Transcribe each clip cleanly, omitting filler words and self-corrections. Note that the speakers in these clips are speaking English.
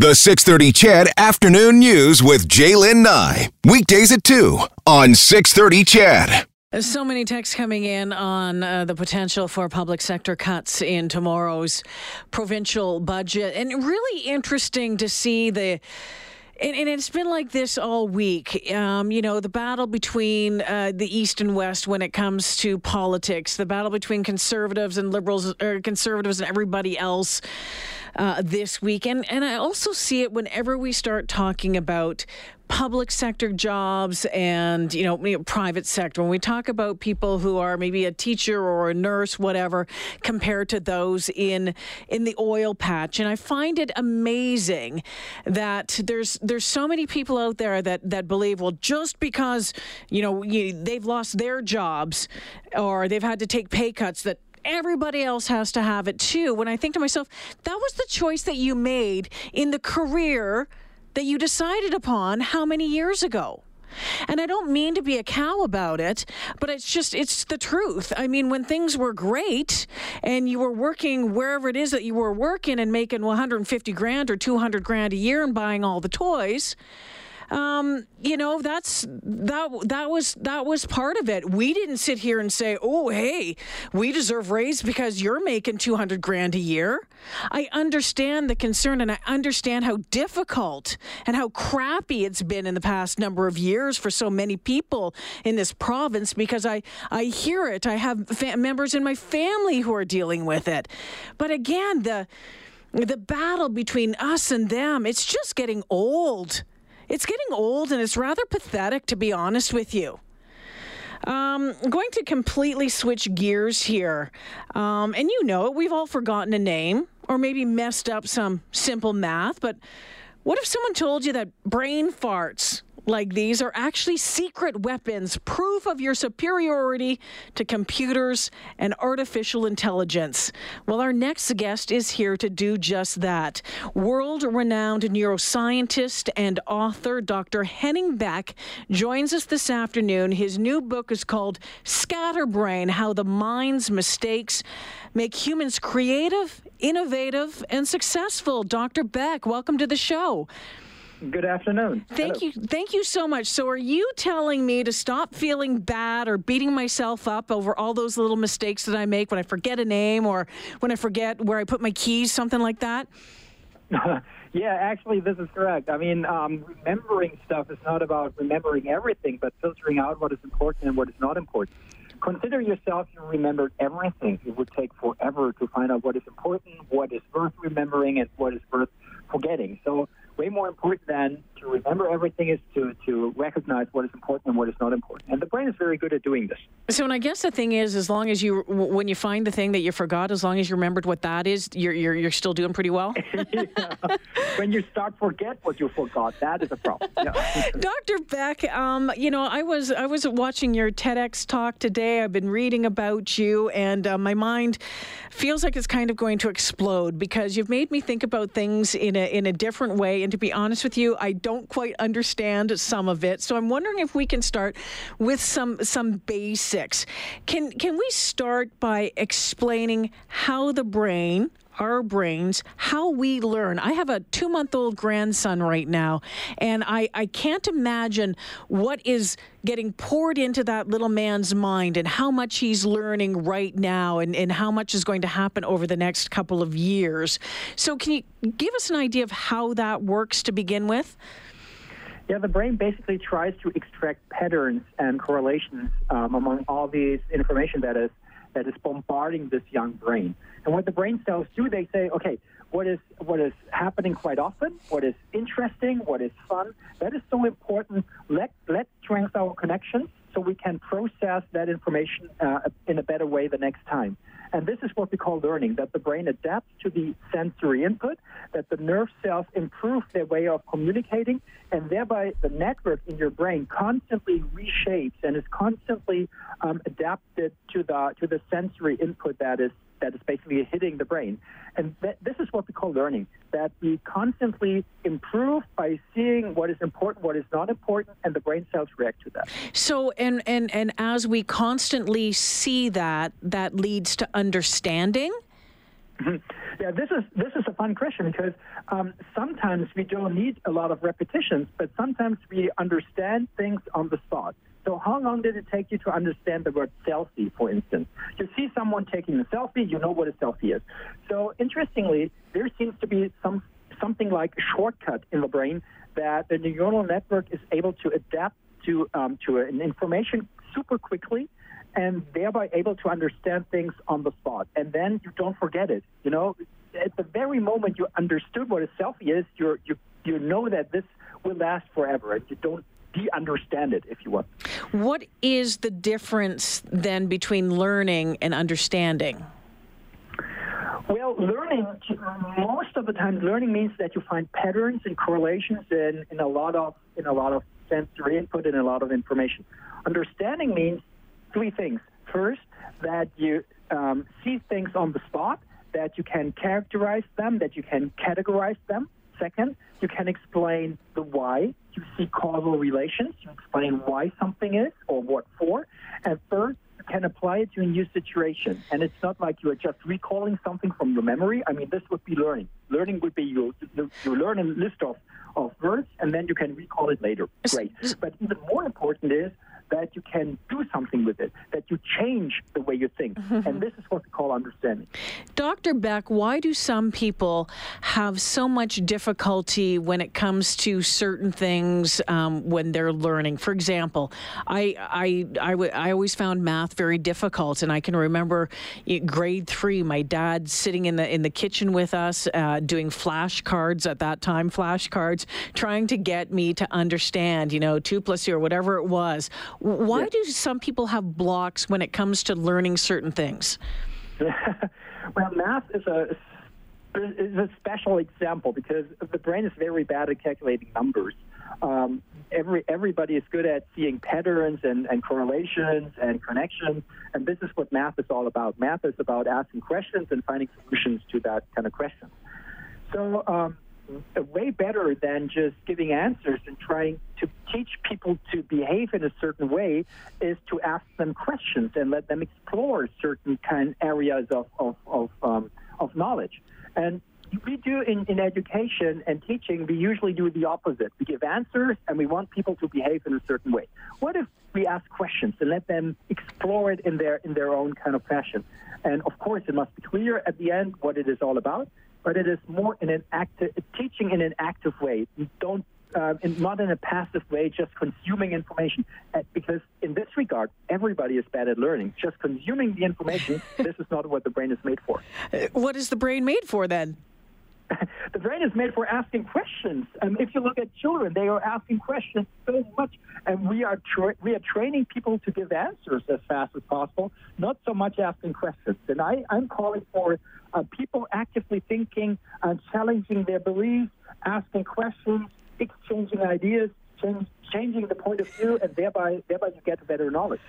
The 630 CHED Afternoon News with Jaylen Nye. Weekdays at 2 on 630 CHED. There's so many texts coming in on the potential for public sector cuts in tomorrow's provincial budget. And really interesting to see the... And it's been like this all week. The battle between the East and West when it comes to politics, the battle between conservatives and liberals, or conservatives and everybody else this week. And I also see it whenever we start talking about public sector jobs and, private sector. When we talk about people who are maybe a teacher or a nurse, whatever, compared to those in the oil patch. And I find it amazing that there's so many people out there that believe, well, just because, they've lost their jobs or they've had to take pay cuts, that everybody else has to have it too. When I think to myself, that was the choice that you made in the career that you decided upon how many years ago. And I don't mean to be a cow about it, but it's the truth. I mean, when things were great and you were working wherever it is that you were working and making 150 grand or 200 grand a year and buying all the toys, that was part of it. We didn't sit here and say, oh, hey, we deserve raise because you're making 200 grand a year. I understand the concern, and I understand how difficult and how crappy it's been in the past number of years for so many people in this province, because I hear it. I have members in my family who are dealing with it. But again, the battle between us and them, it's just getting old. It's getting old, and it's rather pathetic, to be honest with you. I'm going to completely switch gears here. And you know it, we've all forgotten a name or maybe messed up some simple math. But what if someone told you that brain farts like these are actually secret weapons, proof of your superiority to computers and artificial intelligence? Well, our next guest is here to do just that. World-renowned neuroscientist and author Dr. Henning Beck joins us this afternoon. His new book is called Scatterbrain: How the Mind's Mistakes Make Humans Creative, Innovative, and Successful. Dr. Beck, welcome to the show. Good afternoon. Thank you so much. So are you telling me to stop feeling bad or beating myself up over all those little mistakes that I make when I forget a name or when I forget where I put my keys, something like that? Yeah, actually, this is correct. I mean, remembering stuff is not about remembering everything, but filtering out what is important and what is not important. Consider yourself, you remembered everything. It would take forever to find out what is important, what is worth remembering, and what is worth forgetting. So way more important than to remember everything is to recognize what is important and what is not important. And the brain is very good at doing this. So, and I guess the thing is, as long as you, when you find the thing that you forgot, as long as you remembered what that is, you're still doing pretty well? Yeah. When you start forget what you forgot, that is a problem. Yeah. Dr. Beck, I was watching your TEDx talk today. I've been reading about you, and my mind feels like it's kind of going to explode because you've made me think about things in a different way. And to be honest with you, I don't quite understand some of it. So I'm wondering if we can start with some basics. Can we start by explaining how the brain, our brains, how we learn? I have a 2-month-old grandson right now, and I can't imagine what is getting poured into that little man's mind and how much he's learning right now and how much is going to happen over the next couple of years. So can you give us an idea of how that works to begin with? Yeah, the brain basically tries to extract patterns and correlations among all these information that is bombarding this young brain. And what the brain cells do, they say, okay, what is happening quite often, what is interesting, what is fun, that is so important. Let's strengthen our connections so we can process that information in a better way the next time. And this is what we call learning, that the brain adapts to the sensory input, that the nerve cells improve their way of communicating, and thereby the network in your brain constantly reshapes and is constantly adapted to the sensory input that is basically hitting the brain. And this is what we call learning, that we constantly improve by seeing what is important, what is not important, and the brain cells react to that. So, and as we constantly see that leads to understanding? Yeah, this is a fun question because sometimes we don't need a lot of repetitions, but sometimes we understand things on the spot. So how long did it take you to understand the word selfie, for instance? You see someone taking a selfie, you know what a selfie is. So interestingly, there seems to be something like a shortcut in the brain that the neuronal network is able to adapt to an information super quickly, and thereby able to understand things on the spot. And then you don't forget it. You know, at the very moment you understood what a selfie is, you know that this will last forever, and you don't de-understand it, if you want. What is the difference then between learning and understanding? Well, learning, most of the time, learning means that you find patterns and correlations in a lot of sensory input and a lot of information. Understanding means three things. First, that you see things on the spot, that you can characterize them, that you can categorize them. Second, you can explain the why. You see causal relations. You explain why something is or what for. And third, you can apply it to a new situation. And it's not like you are just recalling something from your memory. I mean, this would be learning. Learning would be you learn a list of words, and then you can recall it later. Great. But even more important is that you can do something with it, that you change the way you think. And this is what we call understanding. Dr. Beck, why do some people have so much difficulty when it comes to certain things when they're learning? For example, I always found math very difficult, and I can remember grade 3, my dad sitting in the kitchen with us doing flashcards at that time, trying to get me to understand, 2 plus 2 or whatever it was. Why do some people have blocks when it comes to learning certain things? Well, math is a special example because the brain is very bad at calculating numbers. Everybody is good at seeing patterns and correlations and connections, and this is what math is all about. Math is about asking questions and finding solutions to that kind of question. So way better than just giving answers and trying to teach people to behave in a certain way is to ask them questions and let them explore certain kind areas of knowledge. And we do in education and teaching, we usually do the opposite. We give answers and we want people to behave in a certain way. What if we ask questions and let them explore it in their own kind of fashion? And of course, it must be clear at the end what it is all about. But it is more in an active teaching in an active way. You don't, not in a passive way, just consuming information. Because in this regard, everybody is bad at learning. Just consuming the information, this is not what the brain is made for. What is the brain made for then? The brain is made for asking questions. If you look at children, they are asking questions so much, and we are training people to give answers as fast as possible, not so much asking questions. And I'm calling for people actively thinking and challenging their beliefs, asking questions, exchanging ideas, changing the point of view, and thereby you get better knowledge.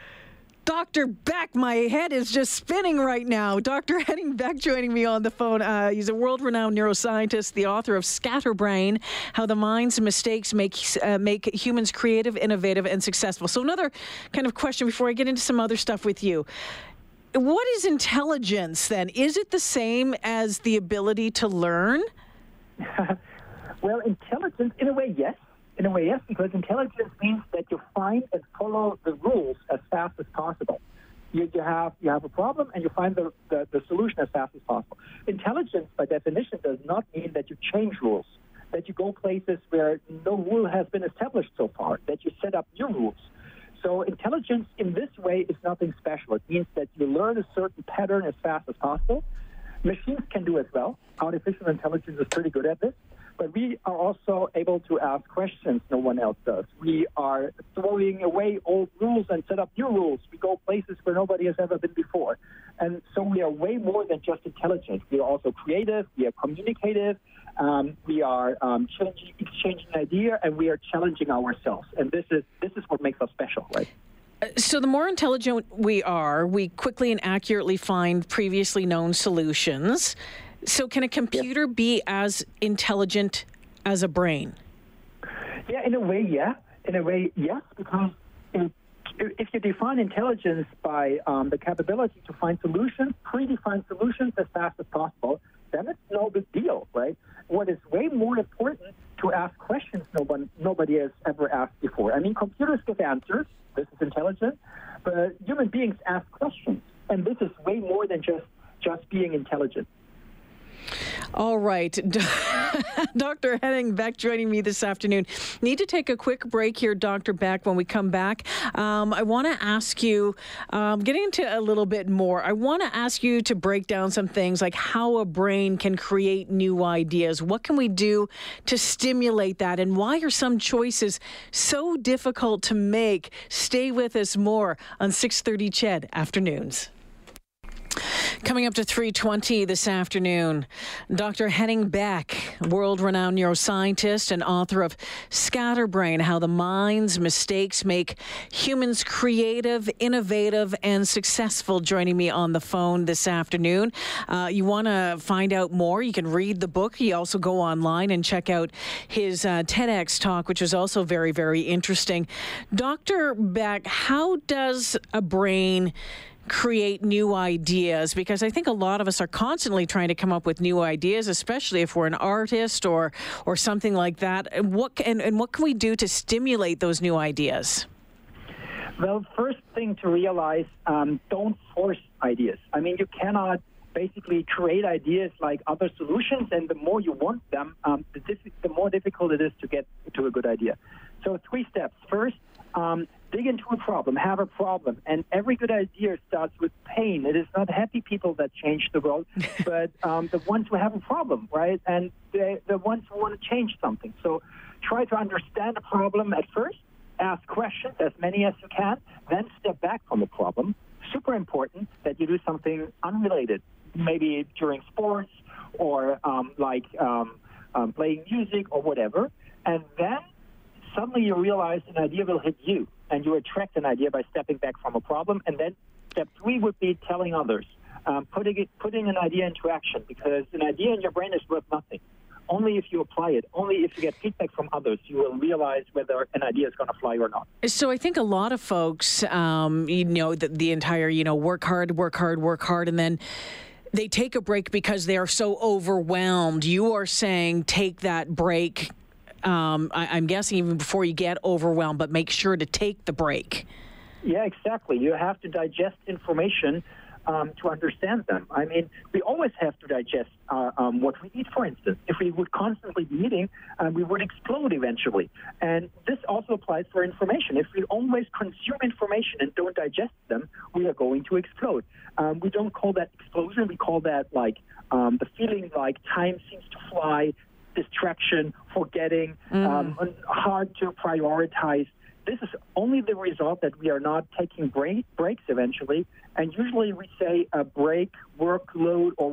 Dr. Beck, my head is just spinning right now. Dr. Henning Beck joining me on the phone. He's a world-renowned neuroscientist, the author of Scatterbrain, How the Mind's Mistakes Make Humans Creative, Innovative, and Successful. So another kind of question before I get into some other stuff with you. What is intelligence, then? Is it the same as the ability to learn? Well, intelligence, in a way, yes. In a way, yes, because intelligence means that you find and follow the rules as fast as possible. You have a problem and you find the solution as fast as possible. Intelligence, by definition, does not mean that you change rules, that you go places where no rule has been established so far, that you set up new rules. So intelligence in this way is nothing special. It means that you learn a certain pattern as fast as possible. Machines can do as well. Artificial intelligence is pretty good at this. But we are also able to ask questions no one else does. We are throwing away old rules and set up new rules. We go places where nobody has ever been before. And so we are way more than just intelligent. We are also creative. We are communicative. We are exchanging ideas, and we are challenging ourselves. And this is what makes us special, right? So the more intelligent we are, we quickly and accurately find previously known solutions. So can a computer be as intelligent as a brain? Yeah, in a way, yes, because if you define intelligence by the capability to find solutions, predefined solutions as fast as possible, then it's no big deal, right? What is way more important to ask questions nobody has ever asked before. I mean, computers give answers. This is intelligent. But human beings ask questions. And this is way more than just being intelligent. All right. Dr. Henning Beck joining me this afternoon. Need to take a quick break here, Dr. Beck. When we come back, I want to ask you, getting into a little bit more, I want to ask you to break down some things like how a brain can create new ideas. What can we do to stimulate that? And why are some choices so difficult to make? Stay with us more on 630 CHED Afternoons. Coming up to 3:20 this afternoon, Dr. Henning Beck, world-renowned neuroscientist and author of Scatterbrain, How the Mind's Mistakes Make Humans Creative, Innovative, and Successful, joining me on the phone this afternoon. You want to find out more, you can read the book. You also go online and check out his TEDx talk, which is also very, very interesting. Dr. Beck, how does a brain create new ideas? Because I think a lot of us are constantly trying to come up with new ideas, especially if we're an artist or something like that. And what can we do to stimulate those new ideas? Well, first thing to realize, don't force ideas. I mean, you cannot basically create ideas like other solutions, and the more you want them, the more difficult it is to get to a good idea. So 3 steps. First, dig into a problem, have a problem. And every good idea starts with pain. It is not happy people that change the world, but the ones who have a problem, right? And the ones who want to change something. So try to understand the problem at first, ask questions, as many as you can, then step back from the problem. Super important that you do something unrelated, maybe during sports or playing music or whatever. And then suddenly you realize an idea will hit you, and you attract an idea by stepping back from a problem. And then step 3 would be telling others, putting an idea into action, because an idea in your brain is worth nothing. Only if you apply it, only if you get feedback from others, you will realize whether an idea is going to fly or not. So I think a lot of folks, the entire, work hard, and then they take a break because they are so overwhelmed. You are saying take that break. I'm guessing even before you get overwhelmed, but make sure to take the break. Yeah, exactly. You have to digest information to understand them. I mean, we always have to digest what we eat, for instance. If we would constantly be eating, we would explode eventually. And this also applies for information. If we always consume information and don't digest them, we are going to explode. We don't call that explosion. We call that the feeling like time seems to fly, distraction, forgetting, hard to prioritize. This is only the result that we are not taking breaks eventually. And usually we say a break, workload, or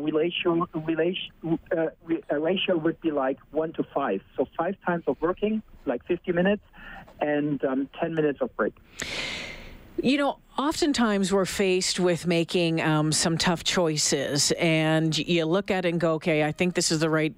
ratio would be like 1 to 5. So 5 times of working, like 50 minutes, and 10 minutes of break. You know, oftentimes we're faced with making some tough choices, and you look at it and go, okay, I think this is the right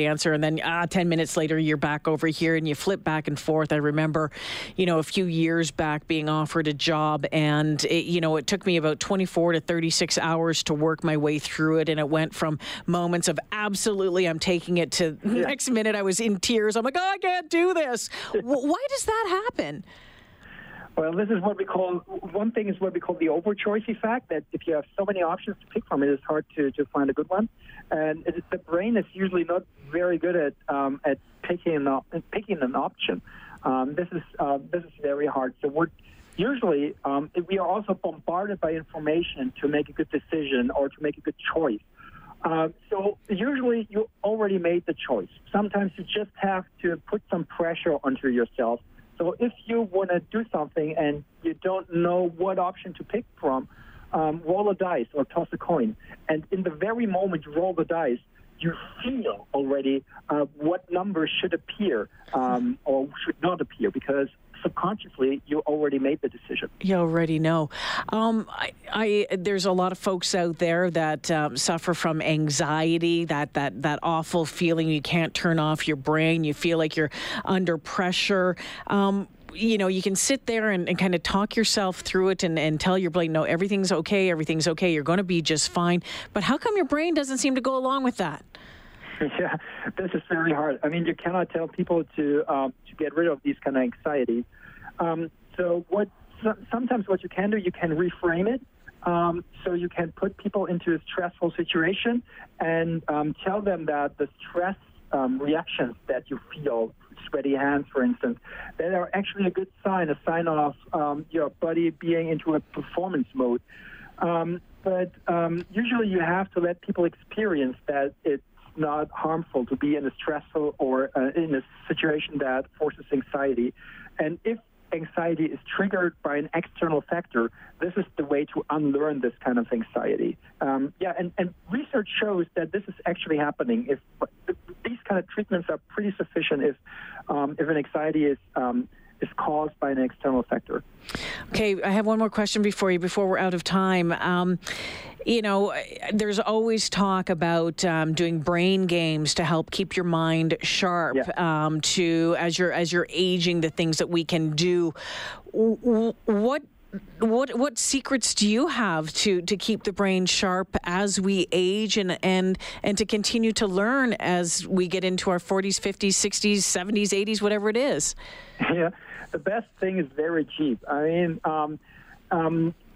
answer. And then 10 minutes later, you're back over here and you flip back and forth. I remember, a few years back being offered a job, and it took me about 24 to 36 hours to work my way through it. And it went from moments of absolutely I'm taking it to the next minute I was in tears. I'm like, oh, I can't do this. Why does that happen? Well, this is what we call, one thing is what we call the overchoice effect, that if you have so many options to pick from, it is hard to find a good one. And the brain is usually not very good at picking an option. This is very hard. So we're usually, we are also bombarded by information to make a good decision or to make a good choice. So usually you already made the choice. Sometimes you just have to put some pressure onto yourself. So if you want to do something and you don't know what option to pick from, roll a dice or toss a coin. And in the very moment you roll the dice, you feel already what number should appear or should not appear, because subconsciously you already made the decision. You already know. There's a lot of folks out there that suffer from anxiety, that awful feeling you can't turn off your brain, you feel like you're under pressure. you know, you can sit there and kind of talk yourself through it and tell your brain, no, everything's okay, you're going to be just fine. But how come your brain doesn't seem to go along with that? Yeah, this is very hard. I mean, you cannot tell people to get rid of these kind of anxiety. Sometimes what you can do, you can reframe it. So you can put people into a stressful situation and tell them that the stress reactions that you feel, sweaty hands, for instance, that are actually a sign of your body being into a performance mode. But usually you have to let people experience that it's not harmful to be in a stressful or in a situation that forces anxiety. And if anxiety is triggered by an external factor, this is the way to unlearn this kind of anxiety. And research shows that this is actually happening. If these kind of treatments are pretty sufficient if an anxiety is caused by an external factor. Okay, I have one more question before we're out of time. You know, there's always talk about doing brain games to help keep your mind sharp. Yeah. As you're aging, the things that we can do. What secrets do you have to keep the brain sharp as we age and to continue to learn as we get into our 40s, 50s, 60s, 70s, 80s, whatever it is? Yeah, the best thing is very cheap. I mean,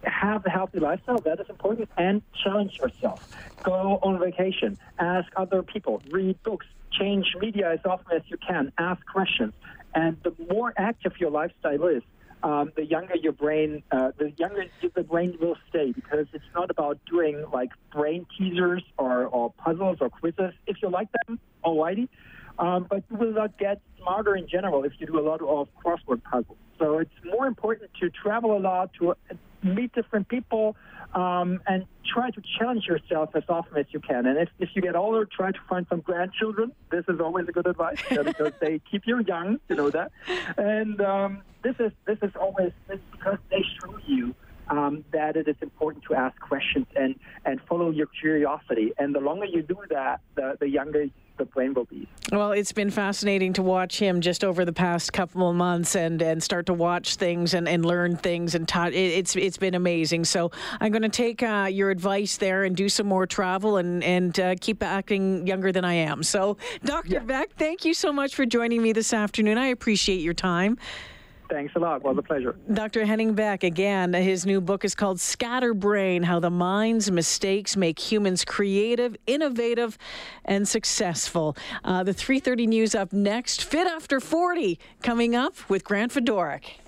have a healthy lifestyle, that is important, and challenge yourself. Go on vacation, ask other people, read books, change media as often as you can, ask questions. And the more active your lifestyle is, the younger the brain will stay, because it's not about doing like brain teasers or puzzles or quizzes. If you like them, alrighty. But you will not get smarter in general if you do a lot of crossword puzzles. So it's more important to travel a lot, to meet different people, and try to challenge yourself as often as you can. And if you get older, try to find some grandchildren. This is always a good advice, because they keep you young, you know that. And this is always because they show you that it is important to ask questions and follow your curiosity. And the longer you do that, the younger the brain will be. Well, it's been fascinating to watch him just over the past couple of months and start to watch things and learn things. And it's been amazing. So I'm going to take your advice there and do some more travel and keep acting younger than I am. So, Dr. Beck, thank you so much for joining me this afternoon. I appreciate your time. Thanks a lot. Well, it was a pleasure. Dr. Henning Beck, again, his new book is called Scatterbrain, How the Mind's Mistakes Make Humans Creative, Innovative, and Successful. The 3:30 news up next. Fit After 40 coming up with Grant Fedorik.